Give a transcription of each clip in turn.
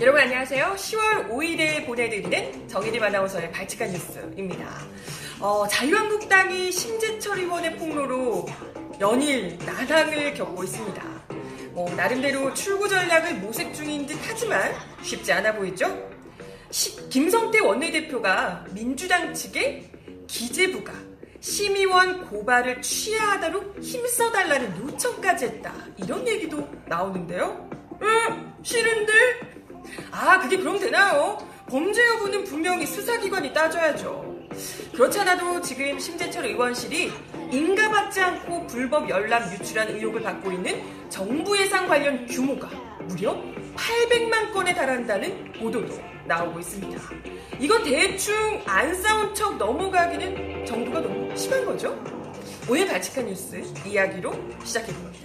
여러분 안녕하세요. 10월 5일에 보내드리는 정혜림 아나운서의 발칙한 뉴스입니다. 자유한국당이 심재철 의원의 폭로로 연일 난항을 겪고 있습니다. 나름대로 출구 전략을 모색 중인 듯 하지만 쉽지 않아 보이죠? 김성태 원내대표가 민주당 측에 기재부가 심의원 고발을 취하하도록 힘써달라는 요청까지 했다. 이런 얘기도 나오는데요. 싫은데? 그게 그럼 되나요? 범죄 여부는 분명히 수사기관이 따져야죠. 그렇지 않아도 지금 심재철 의원실이 인가받지 않고 불법 열람 유출한 의혹을 받고 있는 정부 예산 관련 규모가 무려 800만 건에 달한다는 보도도 나오고 있습니다. 이건 대충 안 싸운 척 넘어가기는 정도가 너무 심한 거죠? 오늘 발칙한 뉴스 이야기로 시작해봅니다.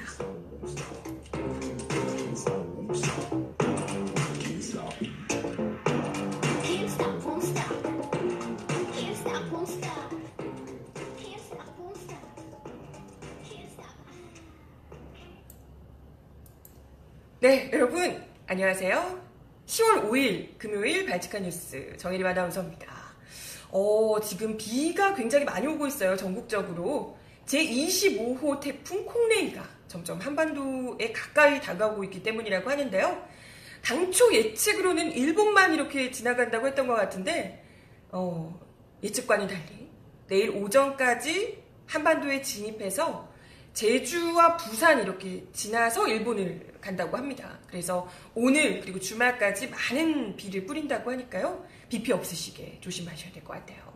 네, 여러분 안녕하세요. 10월 5일 금요일 발칙한 뉴스 정혜림 아나운서입니다. 지금 비가 굉장히 많이 오고 있어요. 전국적으로 제25호 태풍 콩레이가 점점 한반도에 가까이 다가오고 있기 때문이라고 하는데요. 당초 예측으로는 일본만 이렇게 지나간다고 했던 것 같은데 예측과는 달리 내일 오전까지 한반도에 진입해서 제주와 부산 이렇게 지나서 일본을 간다고 합니다. 그래서 오늘 그리고 주말까지 많은 비를 뿌린다고 하니까요. 비 피해 없으시게 조심하셔야 될 것 같아요.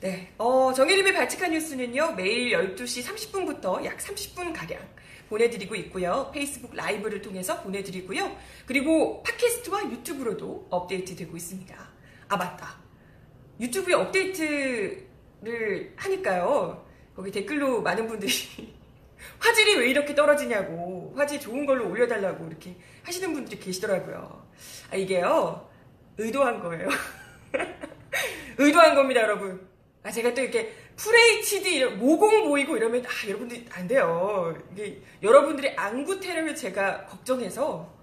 네, 정혜림의 발칙한 뉴스는요. 매일 12시 30분부터 약 30분가량 보내드리고 있고요. 페이스북 라이브를 통해서 보내드리고요. 그리고 팟캐스트와 유튜브로도 업데이트되고 있습니다. 맞다. 유튜브에 업데이트를 하니까요. 거기 댓글로 많은 분들이 화질이 왜 이렇게 떨어지냐고 화질 좋은 걸로 올려달라고 이렇게 하시는 분들이 계시더라고요. 이게요. 의도한 거예요. 의도한 겁니다, 여러분. 제가 또 이렇게 FHD 모공 보이고 이러면 여러분들 안 돼요. 이게 여러분들의 안구 테러를 제가 걱정해서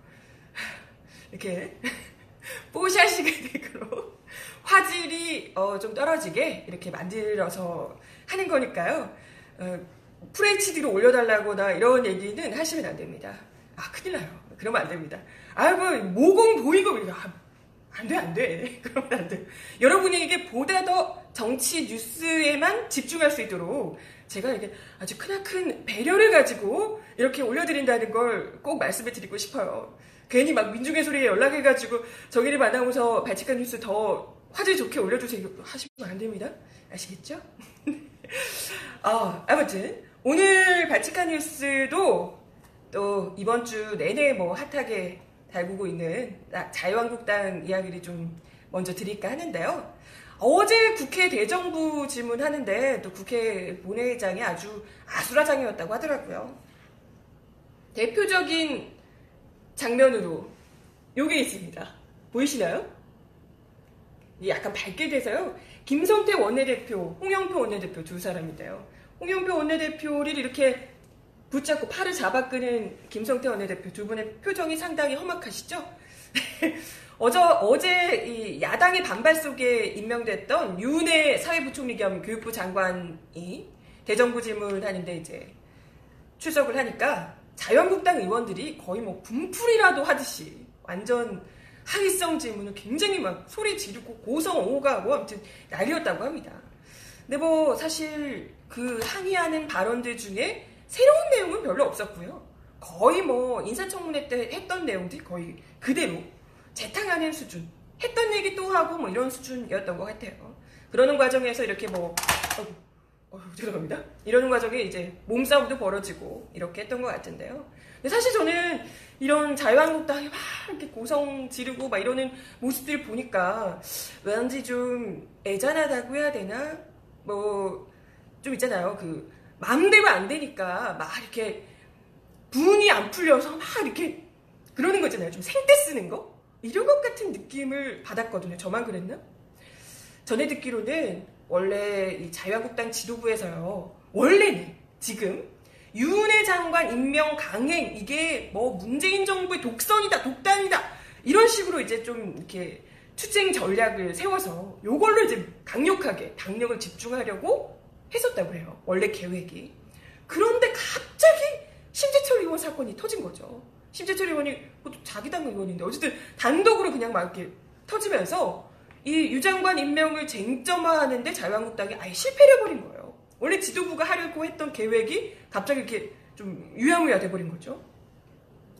이렇게 뽀샤시게 댓글로 화질이 좀 떨어지게 이렇게 만들어서 하는 거니까요. FHD로 올려달라거나 이런 얘기는 하시면 안 됩니다. 큰일 나요. 그러면 안 됩니다. 모공 보이고 안 돼. 그러면 안 돼. 여러분에게 보다 더 정치 뉴스에만 집중할 수 있도록 제가 이게 아주 크나큰 배려를 가지고 이렇게 올려드린다는 걸 꼭 말씀을 드리고 싶어요. 괜히 민중의 소리에 연락해가지고 저기를 만나면서 발칙한 뉴스 더 화질 좋게 올려주세요 하시면 안 됩니다. 아시겠죠? 아무튼 오늘 발칙한 뉴스도 또 이번 주 내내 핫하게 달구고 있는 자유한국당 이야기를 좀 먼저 드릴까 하는데요. 어제 국회 대정부 질문하는데 또 국회 본회의장이 아주 아수라장이었다고 하더라고요. 대표적인 장면으로 요게 있습니다. 보이시나요? 약간 밝게 돼서요. 김성태 원내대표, 홍영표 원내대표 두 사람인데요. 홍영표 원내대표를 이렇게 붙잡고 팔을 잡아끄는 김성태 원내대표 두 분의 표정이 상당히 험악하시죠? 어제 이 야당의 반발 속에 임명됐던 유은혜 사회부총리 겸 교육부 장관이 대정부 질문하는데 이제 출석을 하니까 자유한국당 의원들이 거의 분풀이라도 하듯이 완전 하위성 질문을 굉장히 소리 지르고 고성오가하고 아무튼 난리였다고 합니다. 근데 사실 그 항의하는 발언들 중에 새로운 내용은 별로 없었고요. 거의 인사청문회 때 했던 내용들이 거의 그대로 재탕하는 수준, 했던 얘기 또 하고 이런 수준이었던 것 같아요. 그러는 과정에서 이렇게 죄송합니다. 이러는 과정에 이제 몸싸움도 벌어지고 이렇게 했던 것 같은데요. 근데 사실 저는 이런 자유한국당이 막 이렇게 고성 지르고 막 이러는 모습들 보니까 왠지 좀 애잔하다고 해야 되나? 뭐 좀 있잖아요. 그 마음대로 안 되니까 막 이렇게 분이 안 풀려서 막 이렇게 그러는 거 있잖아요. 좀 생떼 쓰는 거? 이런 것 같은 느낌을 받았거든요. 저만 그랬나? 전에 듣기로는 원래 이 자유한국당 지도부에서요. 원래는 지금 유은혜 장관 임명 강행 이게 뭐 문재인 정부의 독선이다, 독단이다 이런 식으로 이제 좀 이렇게 투쟁 전략을 세워서 요걸로 이제 강력하게 당력을 집중하려고 했었다고 해요. 원래 계획이. 그런데 갑자기 심재철 의원 사건이 터진 거죠. 심재철 의원이 자기 당 의원인데 어쨌든 단독으로 그냥 막 이렇게 터지면서 이 유 장관 임명을 쟁점화하는데 자유한국당이 아예 실패를 해버린 거예요. 원래 지도부가 하려고 했던 계획이 갑자기 이렇게 좀 유야무야 돼버린 거죠.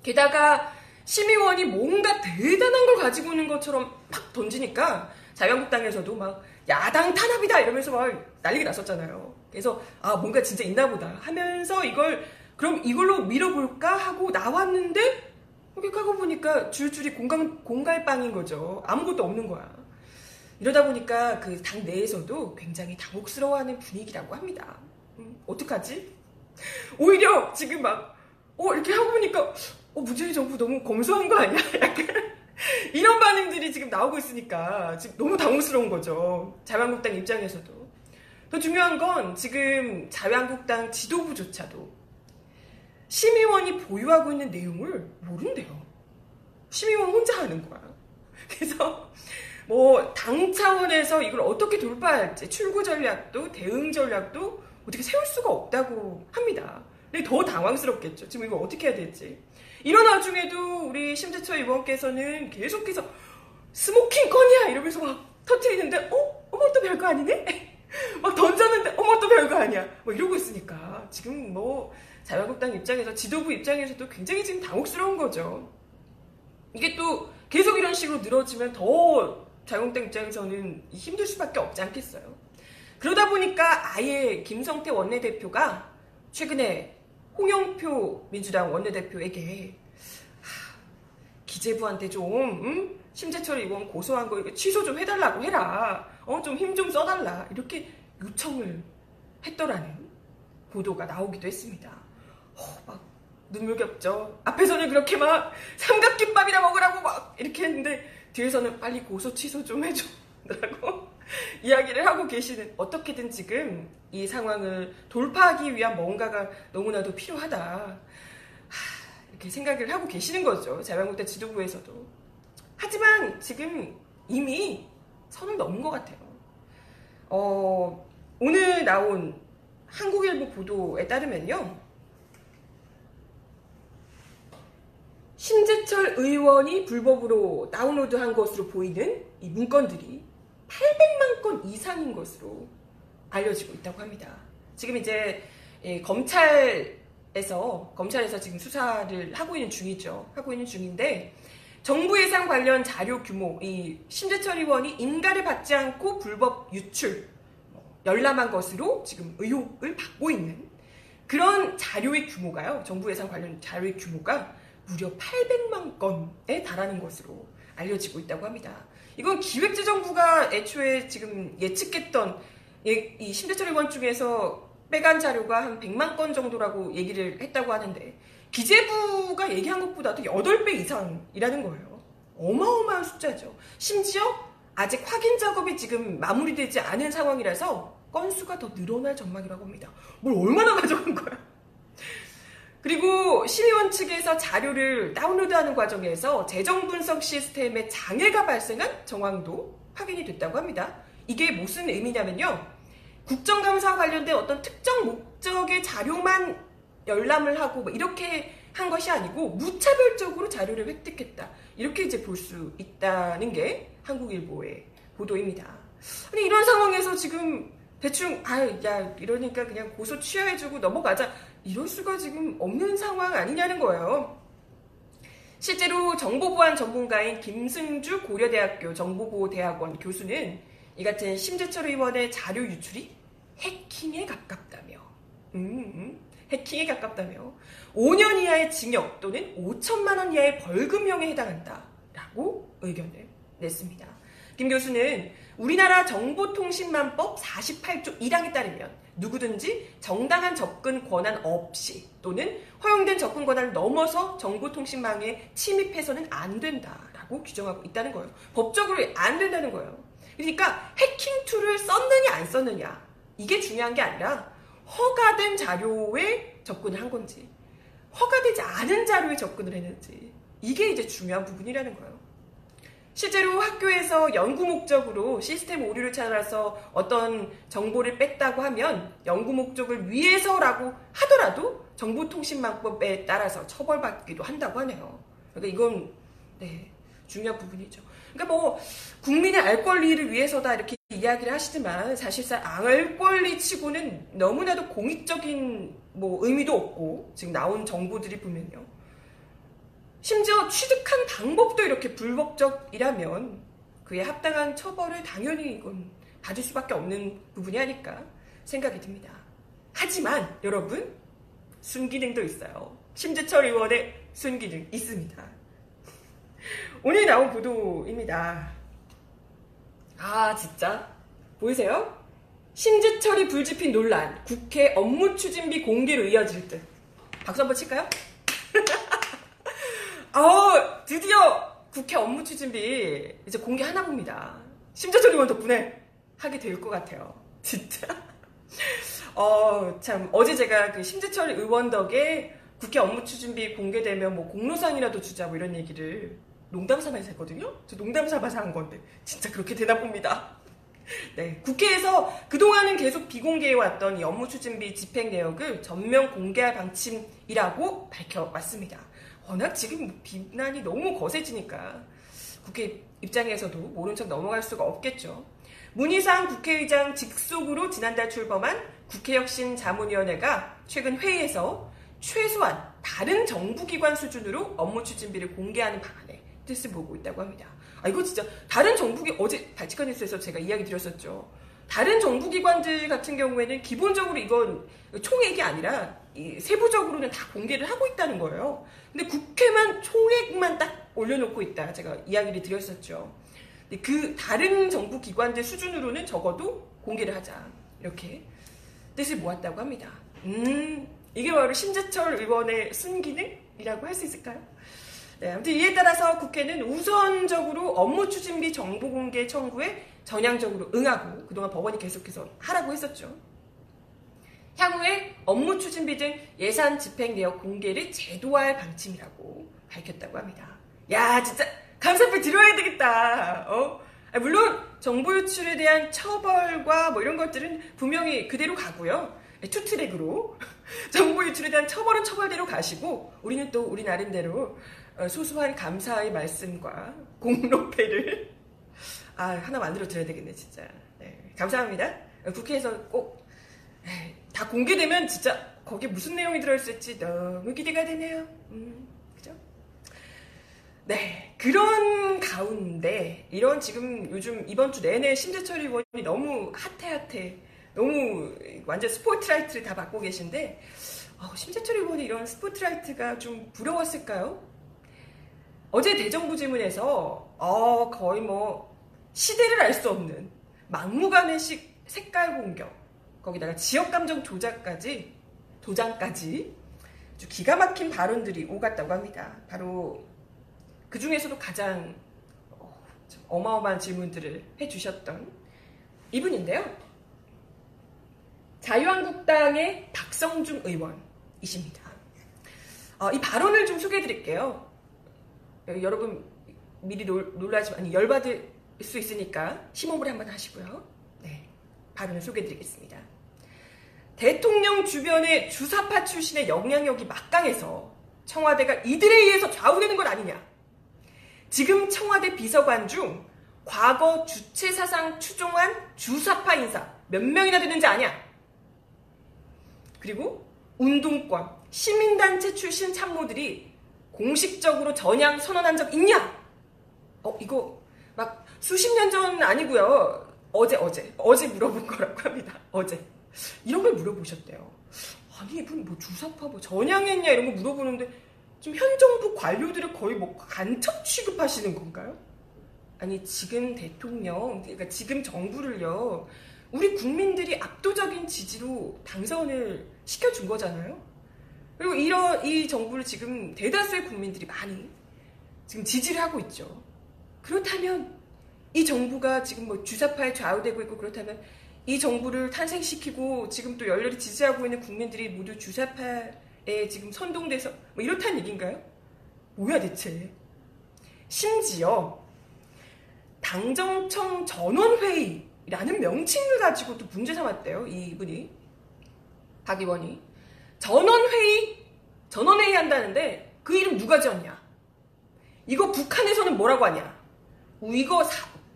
게다가 심의원이 뭔가 대단한 걸 가지고 오는 것처럼 막 던지니까 자유한국당에서도 막 야당 탄압이다 이러면서 막 난리가 났었잖아요. 그래서 아 뭔가 진짜 있나 보다 하면서 이걸 그럼 이걸로 밀어볼까 하고 나왔는데 이렇게 가고 보니까 줄줄이 공갈빵인 거죠. 아무것도 없는 거야. 이러다 보니까 그 당 내에서도 굉장히 당혹스러워하는 분위기라고 합니다. 어떡하지? 오히려 지금 막 이렇게 하고 보니까 문재인 정부 너무 검소한 거 아니야? 약간 이런 반응들이 지금 나오고 있으니까 지금 너무 당혹스러운 거죠. 자유한국당 입장에서도. 더 중요한 건 지금 자유한국당 지도부조차도 심의원이 보유하고 있는 내용을 모른대요. 심의원 혼자 하는 거야. 그래서 뭐 당 차원에서 이걸 어떻게 돌파할지 출구 전략도 대응 전략도 어떻게 세울 수가 없다고 합니다. 근데 더 당황스럽겠죠. 지금 이거 어떻게 해야 될지. 이런 와중에도 우리 심재철 의원께서는 계속해서 스모킹 건이야 이러면서 막 터트리는데 어머 또 별거 아니네? 막 던졌는데 어머 또 별거 아니야. 뭐 이러고 있으니까 지금 뭐 자유한국당 입장에서 지도부 입장에서도 굉장히 지금 당혹스러운 거죠. 이게 또 계속 이런 식으로 늘어지면 더 자유한국당 입장에서는 힘들 수밖에 없지 않겠어요. 그러다 보니까 아예 김성태 원내대표가 최근에 홍영표 민주당 원내대표에게 기재부한테 좀 심재철 의원 고소한 거 이거 취소 좀 해달라고 해라. 좀 힘 좀 써달라. 이렇게 요청을 했더라는 보도가 나오기도 했습니다. 막 눈물겹죠. 앞에서는 그렇게 막 삼각김밥이나 먹으라고 막 이렇게 했는데 뒤에서는 빨리 고소 취소 좀 해줘 라고 이야기를 하고 계시는 어떻게든 지금 이 상황을 돌파하기 위한 뭔가가 너무나도 필요하다 이렇게 생각을 하고 계시는 거죠. 자유한국당 지도부에서도. 하지만 지금 이미 선을 넘은 것 같아요. 오늘 나온 한국일보 보도에 따르면요. 심재철 의원이 불법으로 다운로드한 것으로 보이는 이 문건들이 800만 건 이상인 것으로 알려지고 있다고 합니다. 지금 이제 검찰에서 지금 수사를 하고 있는 중인데 정부 예산 관련 자료 규모, 이 심재철 의원이 인가를 받지 않고 불법 유출, 열람한 것으로 지금 의혹을 받고 있는 그런 자료의 규모가요. 정부 예산 관련 자료의 규모가 무려 800만 건에 달하는 것으로 알려지고 있다고 합니다. 이건 기획재정부가 애초에 지금 예측했던 이 심재철 의원 중에서 빼간 자료가 한 100만 건 정도라고 얘기를 했다고 하는데 기재부가 얘기한 것보다도 8배 이상이라는 거예요. 어마어마한 숫자죠. 심지어 아직 확인 작업이 지금 마무리되지 않은 상황이라서 건수가 더 늘어날 전망이라고 합니다. 뭘 얼마나 가져간 거야? 그리고 심의원 측에서 자료를 다운로드하는 과정에서 재정분석 시스템에 장애가 발생한 정황도 확인이 됐다고 합니다. 이게 무슨 의미냐면요. 국정감사와 관련된 어떤 특정 목적의 자료만 열람을 하고 이렇게 한 것이 아니고 무차별적으로 자료를 획득했다. 이렇게 이제 볼 수 있다는 게 한국일보의 보도입니다. 근데 이런 상황에서 지금 대충 이러니까 그냥 고소 취하해주고 넘어가자. 이럴 수가 지금 없는 상황 아니냐는 거예요. 실제로 정보보안 전문가인 김승주 고려대학교 정보보호대학원 교수는 이 같은 심재철 의원의 자료 유출이 해킹 해킹에 가깝다며 해킹에 가깝다며 5년 이하의 징역 또는 5천만 원 이하의 벌금형에 해당한다라고 의견을 냈습니다. 김 교수는 우리나라 정보통신망법 48조 1항에 따르면 누구든지 정당한 접근 권한 없이 또는 허용된 접근 권한을 넘어서 정보통신망에 침입해서는 안 된다라고 규정하고 있다는 거예요. 법적으로 안 된다는 거예요. 그러니까 해킹 툴을 썼느냐 안 썼느냐 이게 중요한 게 아니라 허가된 자료에 접근을 한 건지 허가되지 않은 자료에 접근을 했는지 이게 이제 중요한 부분이라는 거예요. 실제로 학교에서 연구 목적으로 시스템 오류를 찾아서 어떤 정보를 뺐다고 하면 연구 목적을 위해서라고 하더라도 정보통신망법에 따라서 처벌받기도 한다고 하네요. 그러니까 이건 중요한 부분이죠. 그러니까 뭐 국민의 알 권리를 위해서다 이렇게 이야기를 하시지만 사실상 알 권리 치고는 너무나도 공익적인 뭐 의미도 없고 지금 나온 정보들이 보면요. 심지어 취득한 방법도 이렇게 불법적이라면 그에 합당한 처벌을 당연히 이건 받을 수밖에 없는 부분이 아닐까 생각이 듭니다. 하지만 여러분 순기능도 있어요. 심재철 의원의 순기능 있습니다. 오늘 나온 보도입니다. 아 진짜 보이세요? 심재철이 불집힌 논란 국회 업무 추진비 공개로 이어질 듯. 박수 한번 칠까요? 드디어 국회 업무 추진비 이제 공개하나 봅니다. 심재철 의원 덕분에 하게 될 것 같아요. 진짜. 참 어제 제가 그 심재철 의원 덕에 국회 업무 추진비 공개되면 뭐 공로상이라도 주자 뭐 이런 얘기를 농담 삼아서 했거든요. 저 농담 삼아서 한 건데 진짜 그렇게 되나 봅니다. 네, 국회에서 그동안은 계속 비공개해왔던 이 업무 추진비 집행 내역을 전면 공개할 방침이라고 밝혀왔습니다. 워낙 지금 비난이 너무 거세지니까 국회 입장에서도 모른 척 넘어갈 수가 없겠죠. 문희상 국회의장 직속으로 지난달 출범한 국회혁신자문위원회가 최근 회의에서 최소한 다른 정부기관 수준으로 업무 추진비를 공개하는 방안에 뜻을 보고 있다고 합니다. 아 이거 진짜 다른 정부기 어제 발칙한 뉴스에서 제가 이야기 드렸었죠. 다른 정부기관들 같은 경우에는 기본적으로 이건 총액이 아니라 세부적으로는 다 공개를 하고 있다는 거예요. 근데 국회만 총액만 딱 올려놓고 있다. 제가 이야기를 드렸었죠. 근데 그 다른 정부기관들 수준으로는 적어도 공개를 하자. 이렇게 뜻을 모았다고 합니다. 이게 바로 심재철 의원의 순기능이라고 할 수 있을까요? 네, 아무튼 이에 따라서 국회는 우선적으로 업무 추진비 정보 공개 청구에 전향적으로 응하고 그동안 법원이 계속해서 하라고 했었죠. 향후에 업무 추진비 등 예산 집행 내역 공개를 제도화할 방침이라고 밝혔다고 합니다. 야 진짜 감사패 드려야 되겠다. 물론 정보 유출에 대한 처벌과 뭐 이런 것들은 분명히 그대로 가고요. 투트랙으로 정보 유출에 대한 처벌은 처벌대로 가시고 우리는 또 우리 나름대로 소소한 감사의 말씀과 공로패를 하나 만들어 드려야 되겠네 진짜. 네, 감사합니다. 국회에서 꼭 다 공개되면 진짜 거기에 무슨 내용이 들어있을지 너무 기대가 되네요. 그죠? 네, 그런 가운데 이런 지금 요즘 이번 주 내내 심재철 의원이 너무 핫해 너무 완전 스포트라이트를 다 받고 계신데 심재철 의원이 이런 스포트라이트가 좀 부러웠을까요? 어제 대정부질문에서 거의 뭐 시대를 알 수 없는 막무가내 색깔 공격 거기다가 지역감정 조작까지 도장까지 아주 기가 막힌 발언들이 오갔다고 합니다. 바로 그 중에서도 가장 어마어마한 질문들을 해주셨던 이분인데요. 자유한국당의 박성중 의원이십니다. 이 발언을 좀 소개해드릴게요. 여러분 미리 놀라지 아니 열받을 수 있으니까 심호흡을 한번 하시고요. 네, 발언을 소개해드리겠습니다. 대통령 주변의 주사파 출신의 영향력이 막강해서 청와대가 이들에 의해서 좌우되는 건 아니냐. 지금 청와대 비서관 중 과거 주체사상 추종한 주사파 인사 몇 명이나 되는지 아냐. 그리고 운동권, 시민단체 출신 참모들이 공식적으로 전향 선언한 적 있냐? 이거 막 수십 년 전 아니고요. 어제 물어본 거라고 합니다. 이런 걸 물어보셨대요. 아니 이분 뭐 주사파 뭐 전향했냐 이런 거 물어보는데 지금 현 정부 관료들을 거의 뭐 간첩 취급하시는 건가요? 아니 지금 대통령, 그러니까 지금 정부를요 우리 국민들이 압도적인 지지로 당선을 시켜준 거잖아요. 그리고 이 정부를 지금 대다수의 국민들이 많이 지금 지지를 하고 있죠. 그렇다면 이 정부가 지금 뭐 주사파에 좌우되고 있고, 그렇다면 이 정부를 탄생시키고 지금 또 열렬히 지지하고 있는 국민들이 모두 주사파에 지금 선동돼서 뭐 이렇다는 얘기인가요? 뭐야 대체. 심지어 당정청 전원회의라는 명칭을 가지고 또 문제 삼았대요. 이분이 박 의원이 전원회의 한다는데 그 이름 누가 지었냐, 이거 북한에서는 뭐라고 하냐, 이거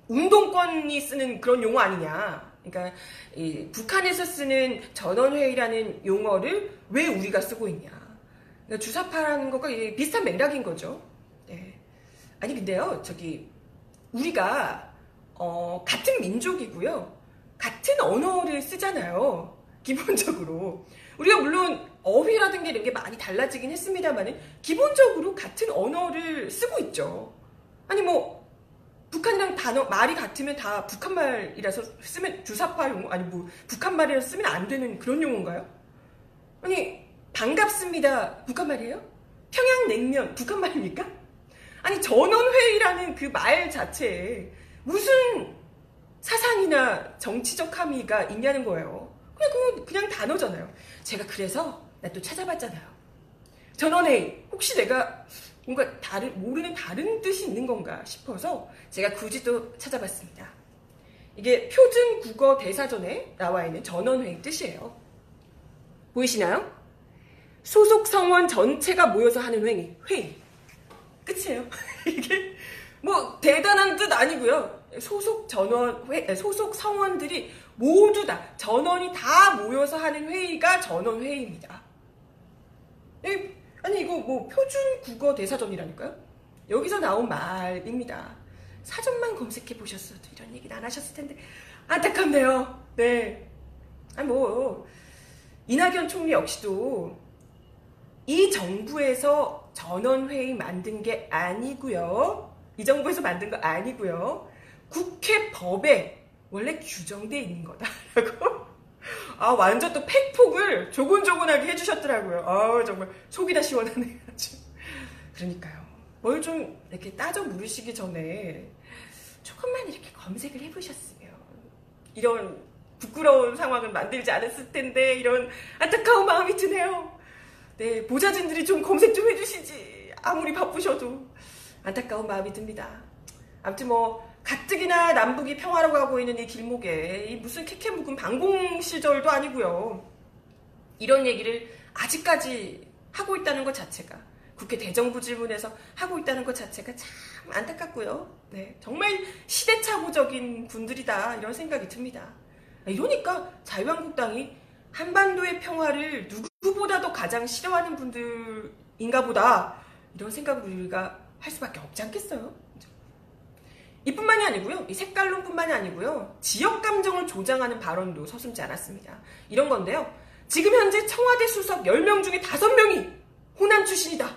운동권이 쓰는 그런 용어 아니냐. 그러니까 이 북한에서 쓰는 전원회의라는 용어를 왜 우리가 쓰고 있냐. 그러니까 주사파라는 것과 비슷한 맥락인 거죠. 네. 아니 근데요, 우리가 같은 민족이고요, 같은 언어를 쓰잖아요. 기본적으로 우리가 물론 어휘라든가 이런 게 많이 달라지긴 했습니다만 기본적으로 같은 언어를 쓰고 있죠. 아니 뭐 북한이랑 단어 말이 같으면 다 북한말이라서 쓰면 주사파 용어, 아니 뭐 북한말이라서 쓰면 안 되는 그런 용어인가요? 아니 반갑습니다 북한말이에요? 평양냉면 북한말입니까? 아니 전원회의라는 그 말 자체에 무슨 사상이나 정치적 함의가 있냐는 거예요. 그건 그냥 단어잖아요. 제가 그래서 나 또 찾아봤잖아요. 전원회의 혹시 내가 뭔가 모르는 다른 뜻이 있는 건가 싶어서 제가 굳이 또 찾아봤습니다. 이게 표준 국어 대사전에 나와 있는 전원회의 뜻이에요. 보이시나요? 소속 성원 전체가 모여서 하는 회의. 끝이에요. 이게 뭐 대단한 뜻 아니고요. 소속 성원들이 모두 다 전원이 다 모여서 하는 회의가 전원회의입니다. 아니 이거 뭐 표준 국어 대사전이라니까요. 여기서 나온 말입니다. 사전만 검색해 보셨어도 이런 얘기는 안 하셨을 텐데 안타깝네요. 네. 아니 뭐 이낙연 총리 역시도 이 정부에서 전원회의 만든 게 아니고요. 이 정부에서 만든 거 아니고요. 국회법에 원래 규정돼 있는 거다라고. 아 완전 또 팩폭을 조곤조곤하게 해주셨더라고요. 아 정말 속이 다 시원하네요. 그러니까요. 뭘 좀 이렇게 따져 물으시기 전에 조금만 이렇게 검색을 해보셨으면 이런 부끄러운 상황을 만들지 않았을 텐데 이런 안타까운 마음이 드네요. 네, 보좌진들이 좀 검색 좀 해주시지. 아무리 바쁘셔도 안타까운 마음이 듭니다. 아무튼 뭐 가뜩이나 남북이 평화로 가고 있는 이 길목에 이 무슨 캐캐 묵은 방공 시절도 아니고요. 이런 얘기를 아직까지 하고 있다는 것 자체가, 국회 대정부 질문에서 하고 있다는 것 자체가 참 안타깝고요. 네, 정말 시대착오적인 분들이다 이런 생각이 듭니다. 이러니까 자유한국당이 한반도의 평화를 누구보다도 가장 싫어하는 분들인가 보다 이런 생각을 우리가 할 수밖에 없지 않겠어요? 이뿐만이 아니고요. 이 색깔론뿐만이 아니고요. 지역 감정을 조장하는 발언도 서슴지 않았습니다. 이런 건데요. 지금 현재 청와대 수석 10명 중에 5명이 호남 출신이다.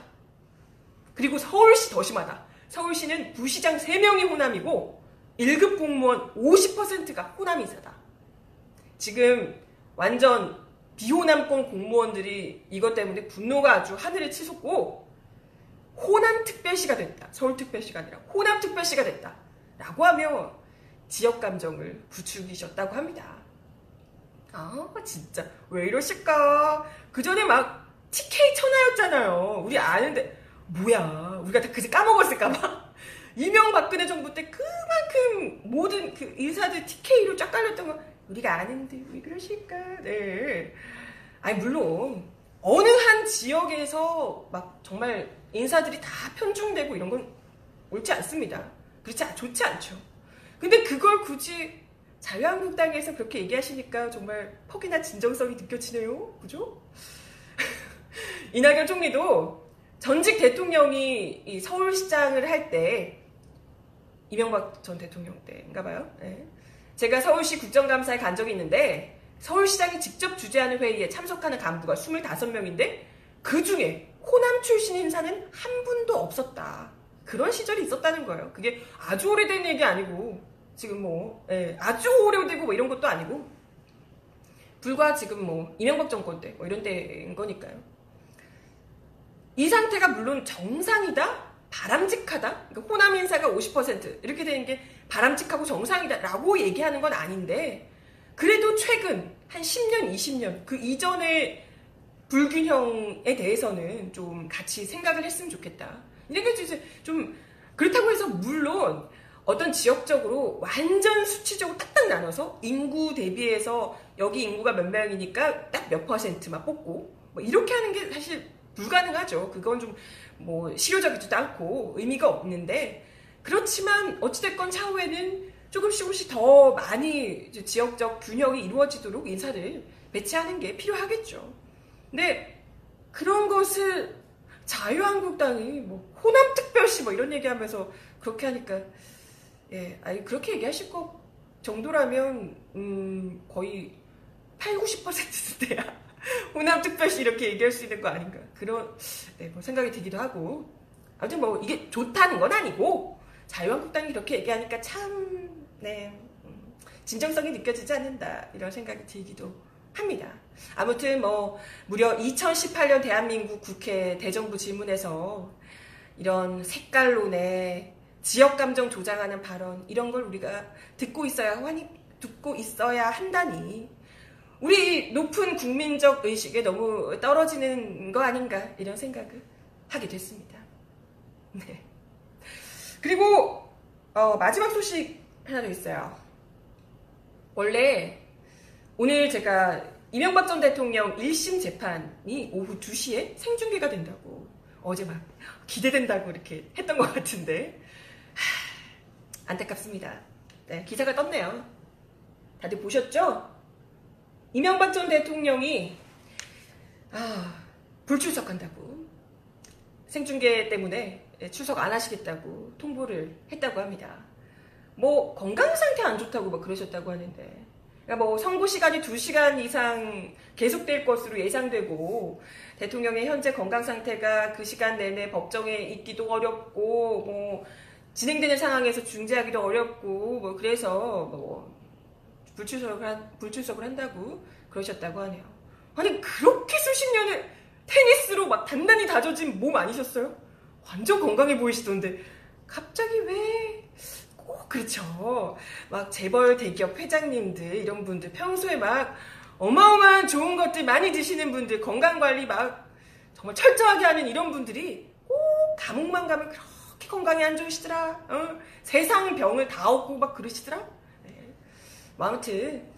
그리고 서울시 더 심하다. 서울시는 부시장 3명이 호남이고 1급 공무원 50%가 호남 인사다. 지금 완전 비호남권 공무원들이 이것 때문에 분노가 아주 하늘에 치솟고 호남특별시가 됐다. 서울특별시가 아니라 호남특별시가 됐다. 라고 하며 지역감정을 부추기셨다고 합니다. 아 진짜 왜 이러실까. 그전에 막 TK 천하였잖아요. 우리 아는데 뭐야, 우리가 다 그새 까먹었을까봐. 이명박근혜 정부 때 그만큼 모든 그 인사들 TK로 쫙 깔렸던 거 우리가 아는데 왜 그러실까. 네. 아니 물론 어느 한 지역에서 막 정말 인사들이 다 편중되고 이런 건 옳지 않습니다. 좋지 않죠. 근데 그걸 굳이 자유한국당에서 그렇게 얘기하시니까 정말 퍽이나 진정성이 느껴지네요. 그죠? 이낙연 총리도 전직 대통령이 이 서울시장을 할 때, 이명박 전 대통령 때인가 봐요. 네. 제가 서울시 국정감사에 간 적이 있는데 서울시장이 직접 주재하는 회의에 참석하는 간부가 25명인데 그 중에 호남 출신 인사는 한 분도 없었다. 그런 시절이 있었다는 거예요. 그게 아주 오래된 얘기 아니고 지금 뭐 아주 오래되고 뭐 이런 것도 아니고 불과 지금 뭐 이명박 정권 때 뭐 이런 때인 거니까요. 이 상태가 물론 정상이다, 바람직하다, 그러니까 호남 인사가 50% 이렇게 되는 게 바람직하고 정상이다라고 얘기하는 건 아닌데 그래도 최근 한 10년, 20년 그 이전의 불균형에 대해서는 좀 같이 생각을 했으면 좋겠다. 근데 이제 좀 그렇다고 해서 물론 어떤 지역적으로 완전 수치적으로 딱딱 나눠서 인구 대비해서 여기 인구가 몇 명이니까 딱 몇 퍼센트만 뽑고 뭐 이렇게 하는 게 사실 불가능하죠. 그건 좀 뭐 실효적이지도 않고 의미가 없는데 그렇지만 어찌됐건 차후에는 조금씩 더 많이 지역적 균형이 이루어지도록 인사를 배치하는 게 필요하겠죠. 근데 그런 것을 자유한국당이 뭐 호남특별시 뭐 이런 얘기하면서 그렇게 하니까 아니 그렇게 얘기하실 것 정도라면 거의 80~90% 돼야 호남특별시 이렇게 얘기할 수 있는 거 아닌가 그런 뭐 생각이 들기도 하고 아무튼 뭐 이게 좋다는 건 아니고 자유한국당이 이렇게 얘기하니까 참 진정성이 느껴지지 않는다 이런 생각이 들기도 합니다. 아무튼 뭐 무려 2018년 대한민국 국회 대정부 질문에서 이런 색깔론에 지역감정 조장하는 발언 이런 걸 우리가 듣고 있어야 한다니 우리 높은 국민적 의식에 너무 떨어지는 거 아닌가 이런 생각을 하게 됐습니다. 네. 그리고 마지막 소식 하나 더 있어요. 원래 오늘 제가 이명박 전 대통령 1심 재판이 오후 2시에 생중계가 된다고 어제 막 기대된다고 이렇게 했던 것 같은데 안타깝습니다. 네, 기사가 떴네요. 다들 보셨죠? 이명박 전 대통령이 불출석한다고 생중계 때문에 출석 안 하시겠다고 통보를 했다고 합니다. 뭐 건강 상태 안 좋다고 막 그러셨다고 하는데 그러니까 뭐 선고 시간이 2시간 이상 계속될 것으로 예상되고 대통령의 현재 건강 상태가 그 시간 내내 법정에 있기도 어렵고 뭐 진행되는 상황에서 중재하기도 어렵고 뭐 그래서 뭐 불출석을 한다고 그러셨다고 하네요. 아니 그렇게 수십 년을 테니스로 막 단단히 다져진 몸 아니셨어요? 완전 건강해 보이시던데 갑자기 왜? 그렇죠. 막 재벌 대기업 회장님들 이런 분들 평소에 막 어마어마한 좋은 것들 많이 드시는 분들 건강관리 막 정말 철저하게 하는 이런 분들이 꼭 감옥만 가면 그렇게 건강이 안 좋으시더라. 세상 병을 다 얻고 막 그러시더라. 네. 뭐 아무튼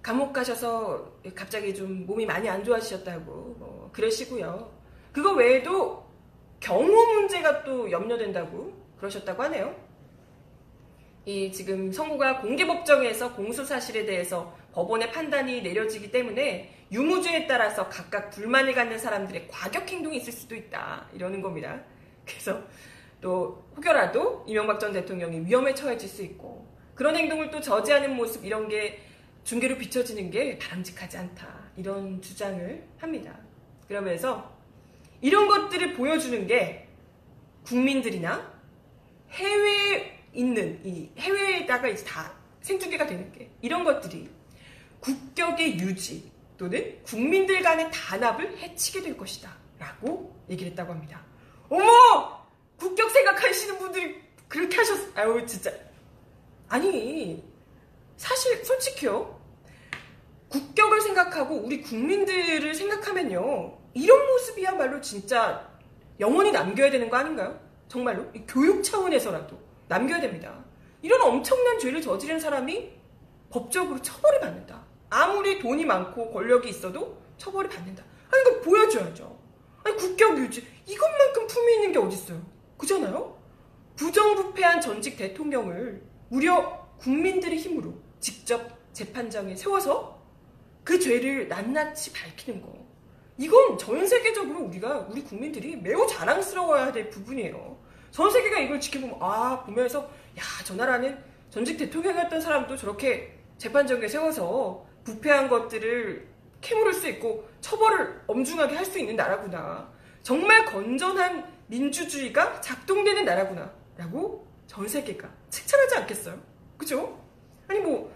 감옥 가셔서 갑자기 좀 몸이 많이 안 좋아지셨다고 뭐 그러시고요. 그거 외에도 경호 문제가 또 염려된다고 그러셨다고 하네요. 이 지금 선고가 공개법정에서 공수사실에 대해서 법원의 판단이 내려지기 때문에 유무죄에 따라서 각각 불만을 갖는 사람들의 과격 행동이 있을 수도 있다 이러는 겁니다. 그래서 또 혹여라도 이명박 전 대통령이 위험에 처해질 수 있고 그런 행동을 또 저지하는 모습 이런 게 중계로 비춰지는 게 바람직하지 않다 이런 주장을 합니다. 그러면서 이런 것들을 보여주는 게 국민들이나 해외에 있는 이 해외에다가 이제 다 생중계가 되는 게 이런 것들이 국격의 유지 또는 국민들 간의 단합을 해치게 될 것이다 라고 얘기를 했다고 합니다. 어머! 국격 생각하시는 분들이 그렇게 아유 진짜 아니 사실 솔직히요 국격을 생각하고 우리 국민들을 생각하면요 이런 모습이야말로 진짜 영원히 남겨야 되는 거 아닌가요? 정말로 교육 차원에서라도 남겨야 됩니다. 이런 엄청난 죄를 저지른 사람이 법적으로 처벌을 받는다. 아무리 돈이 많고 권력이 있어도 처벌을 받는다. 아니 이거 보여줘야죠. 아니 국격 유지 이것만큼 품위 있는 게 어딨어요. 그잖아요. 부정부패한 전직 대통령을 무려 국민들의 힘으로 직접 재판장에 세워서 그 죄를 낱낱이 밝히는 거. 이건 전 세계적으로 우리 국민들이 매우 자랑스러워야 될 부분이에요. 전 세계가 이걸 지켜보면서 야, 저 나라는 전직 대통령이었던 사람도 저렇게 재판정에 세워서 부패한 것들을 캐물을 수 있고 처벌을 엄중하게 할 수 있는 나라구나. 정말 건전한 민주주의가 작동되는 나라구나. 라고 전 세계가 칭찬하지 않겠어요? 그죠? 아니 뭐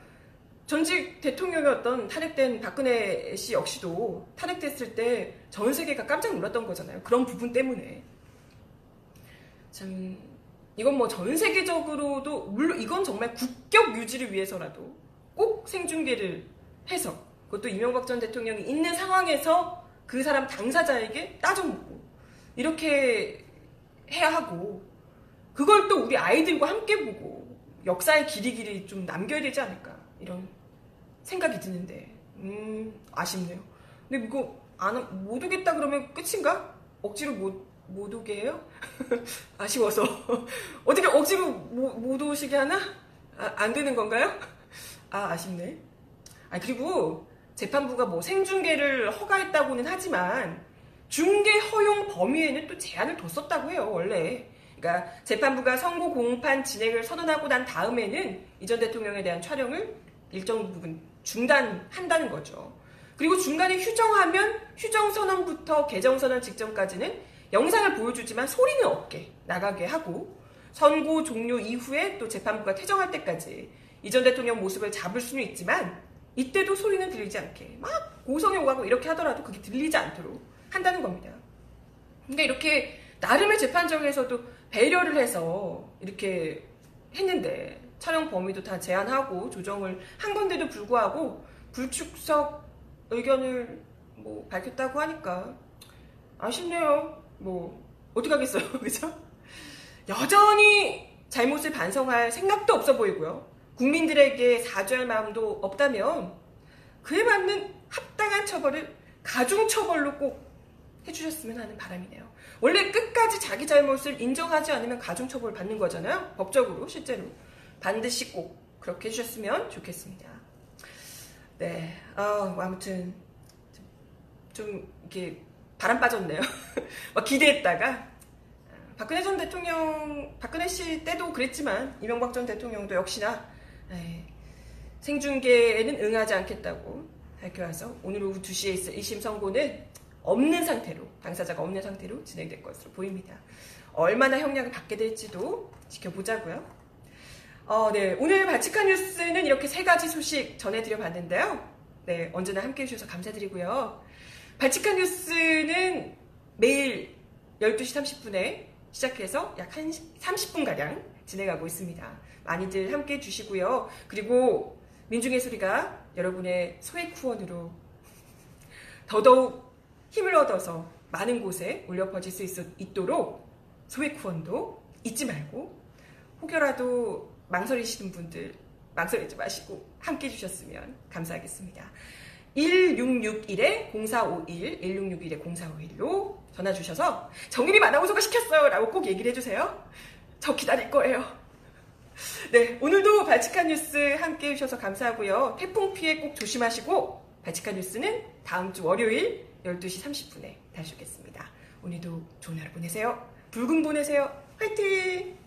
전직 대통령이었던 탄핵된 박근혜 씨 역시도 탄핵됐을 때 전 세계가 깜짝 놀랐던 거잖아요. 그런 부분 때문에. 참 이건 뭐 전 세계적으로도 물론 이건 정말 국격 유지를 위해서라도 꼭 생중계를 해서 그것도 이명박 전 대통령이 있는 상황에서 그 사람 당사자에게 따져먹고 이렇게 해야 하고 그걸 또 우리 아이들과 함께 보고 역사의 길이길이 좀 남겨야 되지 않을까 이런 생각이 드는데 아쉽네요. 근데 이거 안, 못 오겠다 그러면 끝인가? 억지로 못 오게 해요? 아쉬워서 어떻게 억지로 못 오시게 하나? 아, 안 되는 건가요? 아 아쉽네. 아 그리고 재판부가 뭐 생중계를 허가했다고는 하지만 중계 허용 범위에는 또 제한을 뒀었다고 해요 원래. 그러니까 재판부가 선고 공판 진행을 선언하고 난 다음에는 이 전 대통령에 대한 촬영을 일정 부분 중단한다는 거죠. 그리고 중간에 휴정하면 휴정 선언부터 개정 선언 직전까지는 영상을 보여주지만 소리는 없게 나가게 하고 선고 종료 이후에 또 재판부가 퇴정할 때까지 이 전 대통령 모습을 잡을 수는 있지만 이때도 소리는 들리지 않게 막 고성에 오가고 이렇게 하더라도 그게 들리지 않도록 한다는 겁니다. 그러니까 이렇게 나름의 재판정에서도 배려를 해서 이렇게 했는데 촬영 범위도 다 제한하고 조정을 한 건데도 불구하고 불출석 의견을 뭐 밝혔다고 하니까 아쉽네요. 뭐 어떡하겠어요. 그죠? 여전히 잘못을 반성할 생각도 없어 보이고요. 국민들에게 사죄할 마음도 없다면 그에 맞는 합당한 처벌을 가중처벌로 꼭 해주셨으면 하는 바람이네요. 원래 끝까지 자기 잘못을 인정하지 않으면 가중처벌 받는 거잖아요. 법적으로 실제로 반드시 꼭 그렇게 해주셨으면 좋겠습니다. 네, 아무튼 좀 이게 바람 빠졌네요. 막 기대했다가 박근혜 씨 때도 그랬지만 이명박 전 대통령도 역시나 생중계에는 응하지 않겠다고 밝혀와서 오늘 오후 2시에 있을 2심 선고는 없는 상태로 당사자가 없는 상태로 진행될 것으로 보입니다. 얼마나 형량을 받게 될지도 지켜보자고요. 네, 오늘 발칙한 뉴스는 이렇게 세 가지 소식 전해드려 봤는데요. 네, 언제나 함께해 주셔서 감사드리고요. 발칙한 뉴스는 매일 12시 30분에 시작해서 약 30분가량 진행하고 있습니다. 많이들 함께해 주시고요. 그리고 민중의 소리가 여러분의 소액 후원으로 더더욱 힘을 얻어서 많은 곳에 울려 퍼질 수 있도록 소액 후원도 잊지 말고 혹여라도 망설이시는 분들 망설이지 마시고 함께해 주셨으면 감사하겠습니다. 1661-0451, 1661-0451로 전화 주셔서 정일이 아나운서가 시켰어요 라고 꼭 얘기를 해주세요. 저 기다릴 거예요. 네, 오늘도 발칙한 뉴스 함께해 주셔서 감사하고요. 태풍 피해 꼭 조심하시고 발칙한 뉴스는 다음 주 월요일 12시 30분에 다시 오겠습니다. 오늘도 좋은 하루 보내세요. 붉은 보내세요. 화이팅!